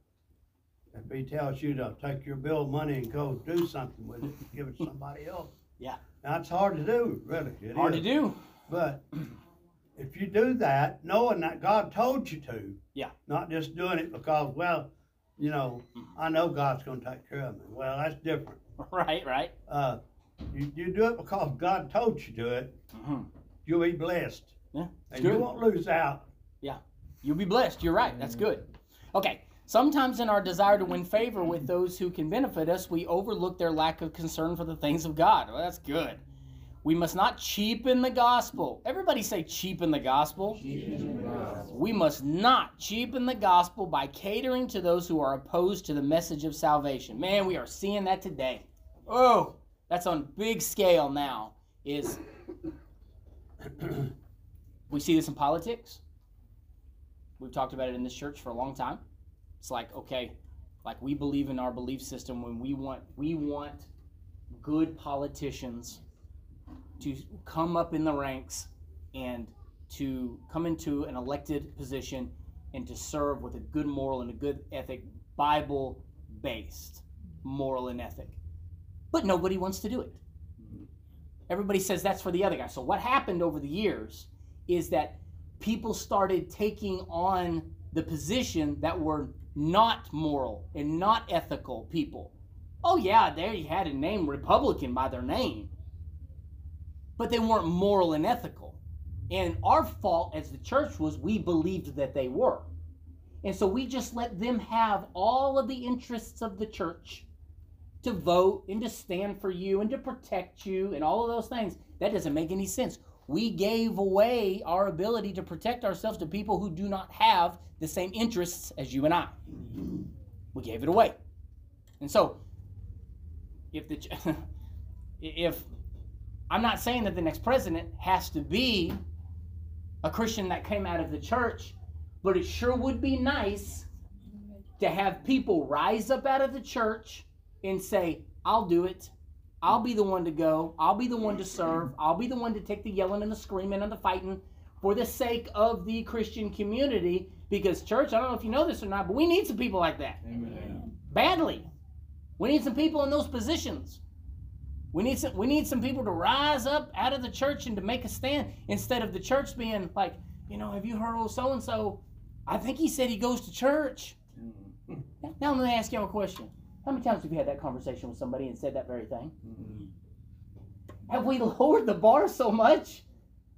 if He tells you to take your bill money and go do something with it, give it to somebody else. Yeah. Now, it's hard to do, really. It hard is. To do. But if you do that, knowing that God told you to, yeah, not just doing it because, well, you know, I know God's going to take care of me. Well, that's different. Right, right. You do it because God told you to do it. Mm-hmm. You'll be blessed. Yeah, and good. You won't lose out. Yeah, you'll be blessed. You're right. That's good. Okay. Sometimes in our desire to win favor with those who can benefit us, we overlook their lack of concern for the things of God. Well, that's good. We must not cheapen the gospel. Everybody say cheapen the gospel. Cheapen the gospel. We must not cheapen the gospel by catering to those who are opposed to the message of salvation. Man, we are seeing that today. Oh, that's on big scale now. Is we see this in politics. We've talked about it in this church for a long time. It's like, okay, like we believe in our belief system when we want good politicians to come up in the ranks and to come into an elected position and to serve with a good moral and a good ethic, Bible-based moral and ethic. But nobody wants to do it. Everybody says that's for the other guy. So what happened over the years is that people started taking on the position that were not moral and not ethical people. Oh yeah, they had a name Republican by their name, but they weren't moral and ethical. And our fault as the church was we believed that they were. And so we just let them have all of the interests of the church to vote and to stand for you and to protect you and all of those things. That doesn't make any sense. We gave away our ability to protect ourselves to people who do not have the same interests as you and I. We gave it away. And so, if I'm not saying that the next president has to be a Christian that came out of the church, but it sure would be nice to have people rise up out of the church and say, I'll do it. I'll be the one to go. I'll be the one to serve. I'll be the one to take the yelling and the screaming and the fighting for the sake of the Christian community. Because church, I don't know if you know this or not, but we need some people like that. Amen. Badly. We need some people in those positions. We need some people to rise up out of the church and to make a stand instead of the church being like, you know, have you heard old so-and-so? I think he said he goes to church. Now I'm going to ask y'all a question. How many times have you had that conversation with somebody and said that very thing? Mm-hmm. Have we lowered the bar so much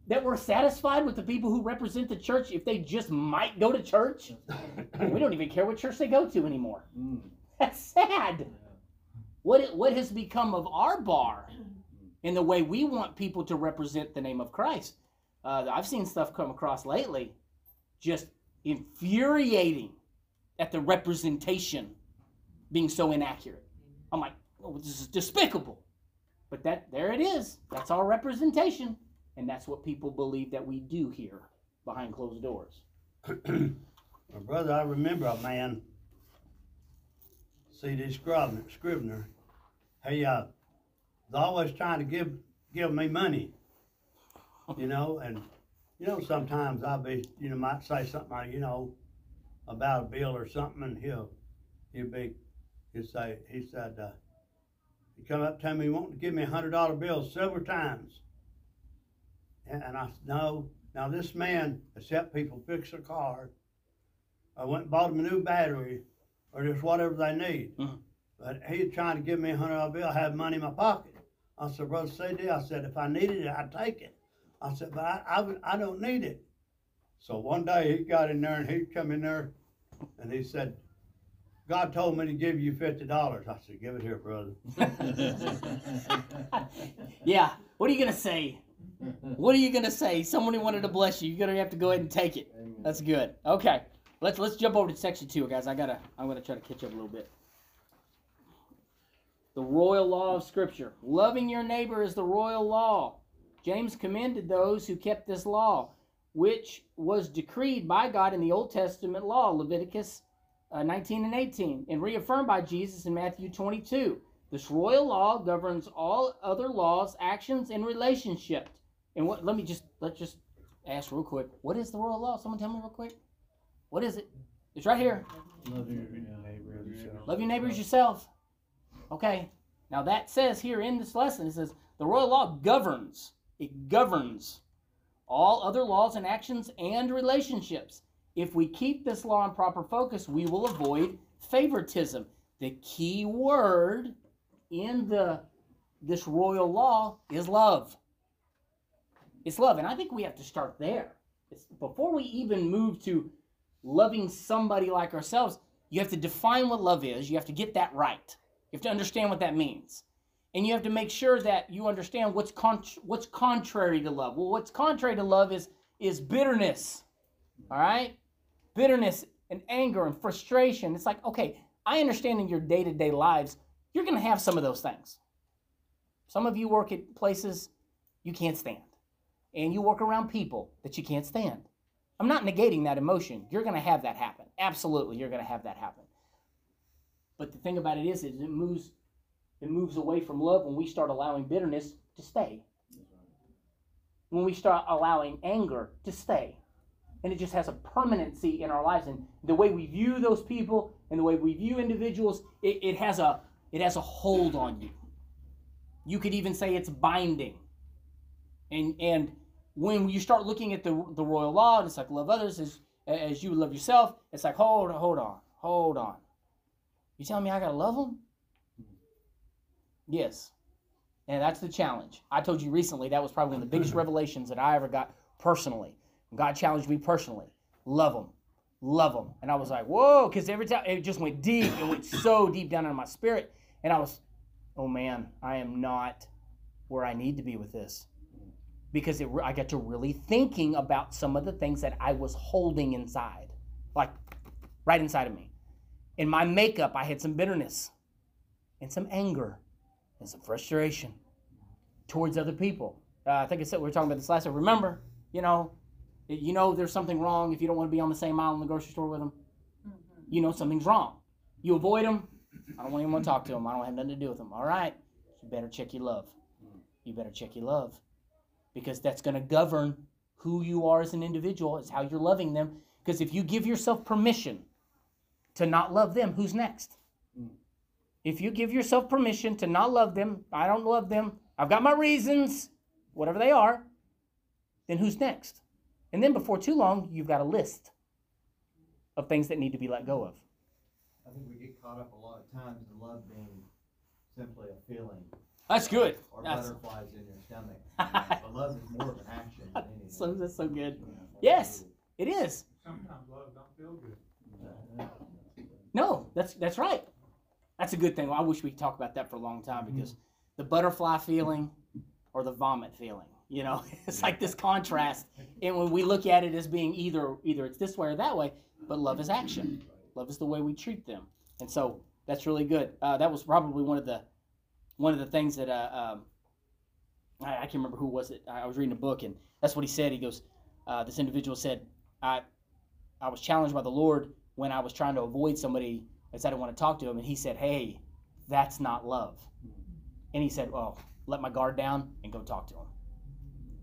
that we're satisfied with the people who represent the church if they just might go to church? We don't even care what church they go to anymore. Mm. That's sad. What has become of our bar in the way we want people to represent the name of Christ? I've seen stuff come across lately just infuriating at the representation being so inaccurate. I'm like, oh, this is despicable. But there it is. That's our representation. And that's what people believe that we do here behind closed doors. My brother, I remember a man, C.D. Scrivener, he was always trying to give me money, you know, and, you know, sometimes I'll be, you know, might say something, like, you know, about a bill or something, and he said, he come up to me, wanting to give me $100 bills several times. And I said, no. Now this man has helped people fix their car. I went and bought him a new battery, or just whatever they need. Mm-hmm. But he was trying to give me $100 bill. I had money in my pocket. I said, Brother C.D., I said, if I needed it, I'd take it. I said, but I don't need it. So one day he got in there and he come in there and he said, God told me to give you $50. I said, give it here, brother. Yeah. What are you going to say? What are you going to say? Somebody wanted to bless you. You're going to have to go ahead and take it. Amen. That's good. Okay. Let's jump over to section 2, guys. I'm going to try to catch up a little bit. The royal law of Scripture. Loving your neighbor is the royal law. James commended those who kept this law, which was decreed by God in the Old Testament law, Leviticus 19 and 18, and reaffirmed by Jesus in Matthew 22. This royal law governs all other laws, actions, and relationships. And what? Let's just ask real quick. What is the royal law? Someone tell me real quick. What is it? It's right here. Love your neighbor as yourself. Love your neighbor as yourself. Okay. Now that says here in this lesson, it says the royal law governs. It governs all other laws and actions and relationships. If we keep this law in proper focus, we will avoid favoritism. The key word in this royal law is love. It's love, and I think we have to start there. Before we even move to loving somebody like ourselves, you have to define what love is. You have to get that right. You have to understand what that means. And you have to make sure that you understand what's contrary to love. Well, what's contrary to love is bitterness. All right? Bitterness and anger and frustration. It's like, okay, I understand in your day-to-day lives, you're going to have some of those things. Some of you work at places you can't stand. And you work around people that you can't stand. I'm not negating that emotion. You're going to have that happen. Absolutely, you're going to have that happen. But the thing about it is it moves away from love when we start allowing bitterness to stay. When we start allowing anger to stay. And it just has a permanency in our lives. And the way we view those people and the way we view individuals, it has a hold on you. You could even say it's binding. And when you start looking at the royal law, and it's like love others as you love yourself, it's like, hold on. You telling me I got to love them? Yes. And that's the challenge. I told you recently that was probably one of the biggest revelations that I ever got personally. God challenged me personally. Love them. And I was like, whoa, because every time it just went deep. It went so deep down into my spirit. And I was, oh man, I am not where I need to be with this. Because I got to really thinking about some of the things that I was holding inside, like right inside of me. In my makeup, I had some bitterness and some anger and some frustration towards other people. I think I said we were talking about this last time. Remember, you know there's something wrong if you don't want to be on the same aisle in the grocery store with them. Mm-hmm. You know something's wrong. You avoid them. I don't even want to talk to them. I don't have nothing to do with them. All right. You better check your love. Because that's going to govern who you are as an individual. It's how you're loving them. Because if you give yourself permission to not love them, who's next? Mm. If you give yourself permission to not love them, I don't love them, I've got my reasons, whatever they are, then who's next? And then before too long, you've got a list of things that need to be let go of. I think we get caught up a lot of times in love being simply a feeling. That's good. Or butterflies in your stomach. But love is more of an action than anything. So that's so good. Yes, it is. Sometimes love don't feel good. No, that's right. That's a good thing. Well, I wish we could talk about that for a long time because the butterfly feeling or the vomit feeling. You know, it's like this contrast. And when we look at it as being either it's this way or that way, but love is action. Love is the way we treat them. And so that's really good. That was probably one of the things that I can't remember who was it. I was reading a book, and that's what he said. He goes, this individual said, I was challenged by the Lord when I was trying to avoid somebody because I didn't want to talk to him. And he said, hey, that's not love. And he said, well, let my guard down and go talk to him.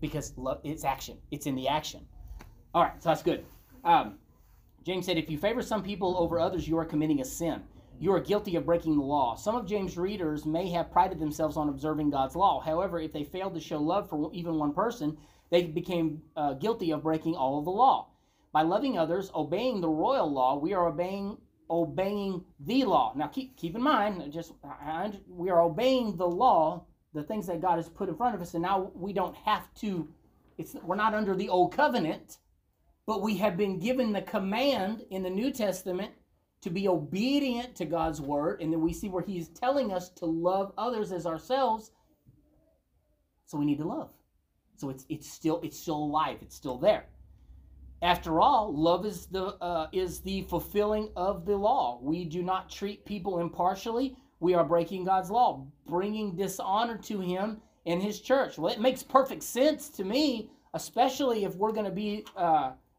Because love, it's action. It's in the action. All right, so that's good. James said, if you favor some people over others, you are committing a sin. You are guilty of breaking the law. Some of James' readers may have prided themselves on observing God's law. However, if they failed to show love for even one person, they became guilty of breaking all of the law. By loving others, obeying the royal law, we are obeying the law. Now, keep in mind, we are obeying the law, the things that God has put in front of us, and now we don't have to, we're not under the old covenant, but we have been given the command in the New Testament to be obedient to God's word, and then we see where he's telling us to love others as ourselves, so we need to love. So it's still alive, it's still there. After all, love is the fulfilling of the law. We do not treat people impartially. We are breaking God's law, bringing dishonor to him and his church. Well, it makes perfect sense to me, especially if we're going to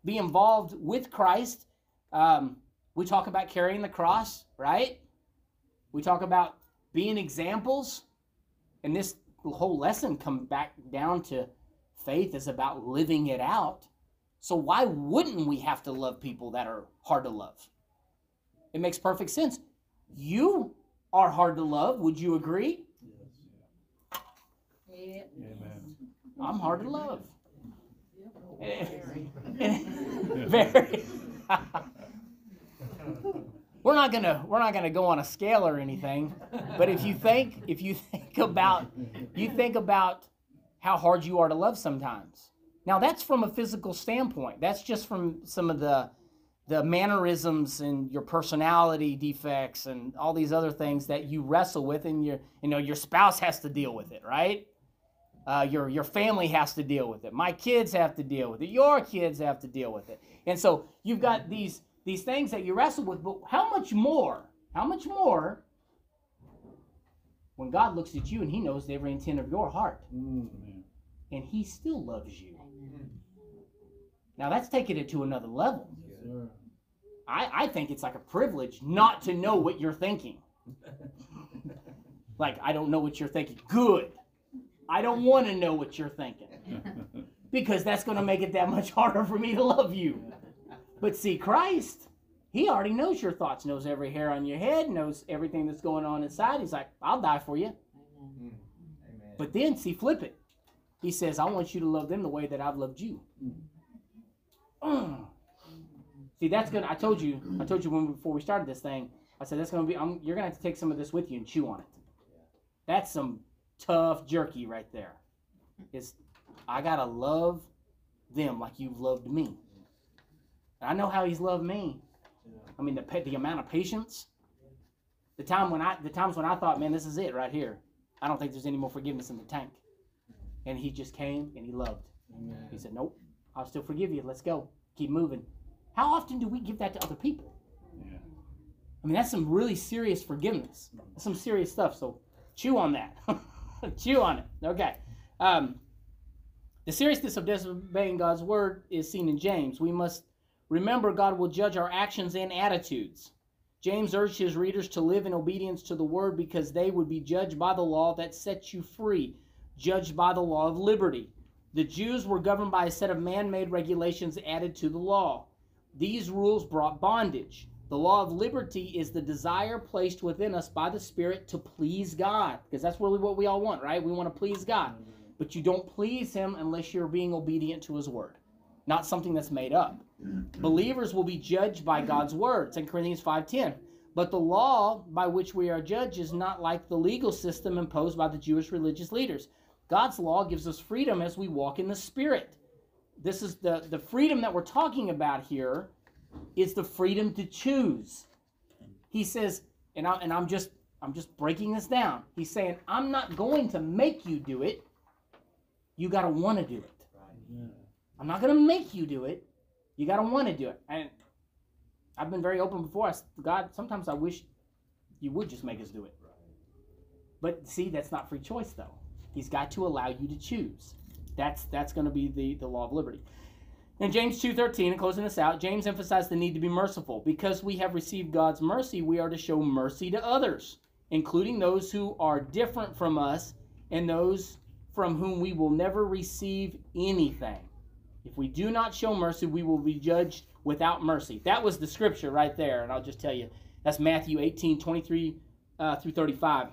be involved with Christ. We talk about carrying the cross, right? We talk about being examples. And this whole lesson comes back down to faith is about living it out. So why wouldn't we have to love people that are hard to love? It makes perfect sense. You are hard to love. Would you agree? Yes. Yeah. Amen. I'm hard to love. Very. We're not gonna go on a scale or anything, but if you think about how hard you are to love sometimes. Now that's from a physical standpoint. That's just from some of the mannerisms and your personality defects and all these other things that you wrestle with, and your spouse has to deal with it, right? Your family has to deal with it. My kids have to deal with it. Your kids have to deal with it. And so you've got these things that you wrestle with, but how much more when God looks at you and he knows every intent of your heart, and he still loves you. Amen. Now that's taking it to another level. Yeah. I think it's like a privilege not to know what you're thinking. Like, I don't know what you're thinking. Good. I don't want to know what you're thinking, because that's going to make it that much harder for me to love you. But see, Christ, he already knows your thoughts, knows every hair on your head, knows everything that's going on inside. He's like, I'll die for you. Amen. But then, see, flip it. He says, I want you to love them the way that I've loved you. See, that's good. I told you before we started this thing, I said, that's going to be, you're going to have to take some of this with you and chew on it. That's some tough jerky right there. It's, I gotta love them like you've loved me. And I know how he's loved me. I mean, the amount of patience, the times when I thought, man, this is it right here. I don't think there's any more forgiveness in the tank. And he just came and he loved. Amen. He said, nope, I'll still forgive you. Let's go. Keep moving. How often do we give that to other people? Yeah. I mean, that's some really serious forgiveness. That's some serious stuff. So chew on that. Chew on it. Okay. The seriousness of disobeying God's word is seen in James. We must remember God will judge our actions and attitudes. James urged his readers to live in obedience to the word because they would be judged by the law that sets you free, judged by the law of liberty. The Jews were governed by a set of man-made regulations added to the law. These rules brought bondage. The law of liberty is the desire placed within us by the Spirit to please God, because that's really what we all want, right? We want to please God. But you don't please him unless you're being obedient to his word, not something that's made up. Believers will be judged by God's word, 2 Corinthians 5:10. But the law by which we are judged is not like the legal system imposed by the Jewish religious leaders. God's law gives us freedom as we walk in the Spirit. This is the freedom that we're talking about here. It's the freedom to choose. He says, and I'm just breaking this down. He's saying, I'm not going to make you do it. You got to want to do it. Yeah. I'm not going to make you do it. You got to want to do it. And I've been very open before. God, sometimes I wish you would just make us do it. But see, that's not free choice, though. He's got to allow you to choose. That's going to be the law of liberty. In James 2:13, and closing this out, James emphasized the need to be merciful. Because we have received God's mercy, we are to show mercy to others, including those who are different from us and those from whom we will never receive anything. If we do not show mercy, we will be judged without mercy. That was the scripture right there, and I'll just tell you, that's Matthew 18:23 through 35.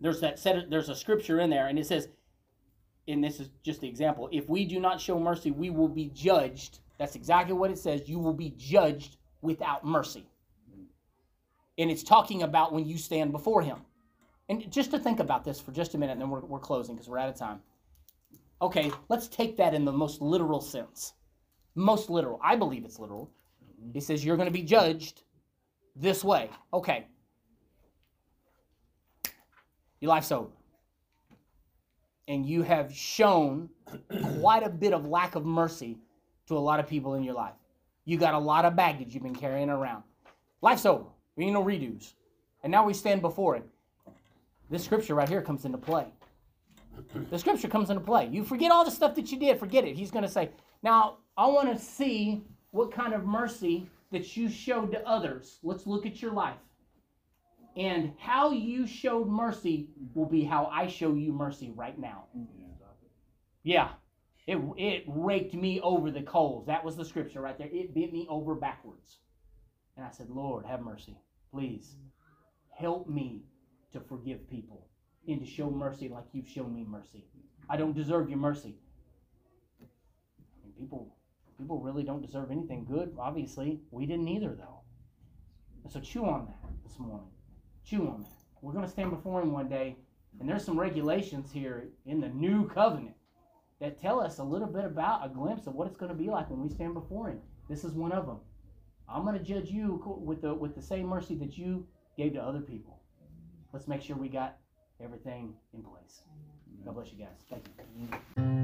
There's a scripture in there, and it says, and this is just the example, if we do not show mercy, we will be judged. That's exactly what it says. You will be judged without mercy. And it's talking about when you stand before him. And just to think about this for just a minute, and then we're closing because we're out of time. Okay, let's take that in the most literal sense. Most literal. I believe it's literal. It says you're going to be judged this way. Okay. Your life's over. And you have shown quite a bit of lack of mercy to a lot of people in your life. You got a lot of baggage you've been carrying around. Life's over. There ain't no redos. And now we stand before it. This scripture right here comes into play. The scripture comes into play. You forget all the stuff that you did. Forget it. He's going to say, now, I want to see what kind of mercy that you showed to others. Let's look at your life. And how you showed mercy will be how I show you mercy right now. Yeah. It raked me over the coals. That was the scripture right there. It bent me over backwards. And I said, Lord, have mercy. Please help me to forgive people and to show mercy like you've shown me mercy. I don't deserve your mercy. I mean, people really don't deserve anything good. Obviously, we didn't either, though. And so chew on that this morning. Chew on that. We're going to stand before him one day, and there's some regulations here in the new covenant that tell us a little bit about a glimpse of what it's going to be like when we stand before him. This is one of them. I'm going to judge you with the same mercy that you gave to other people. Let's make sure we got everything in place. God bless you guys. Thank you.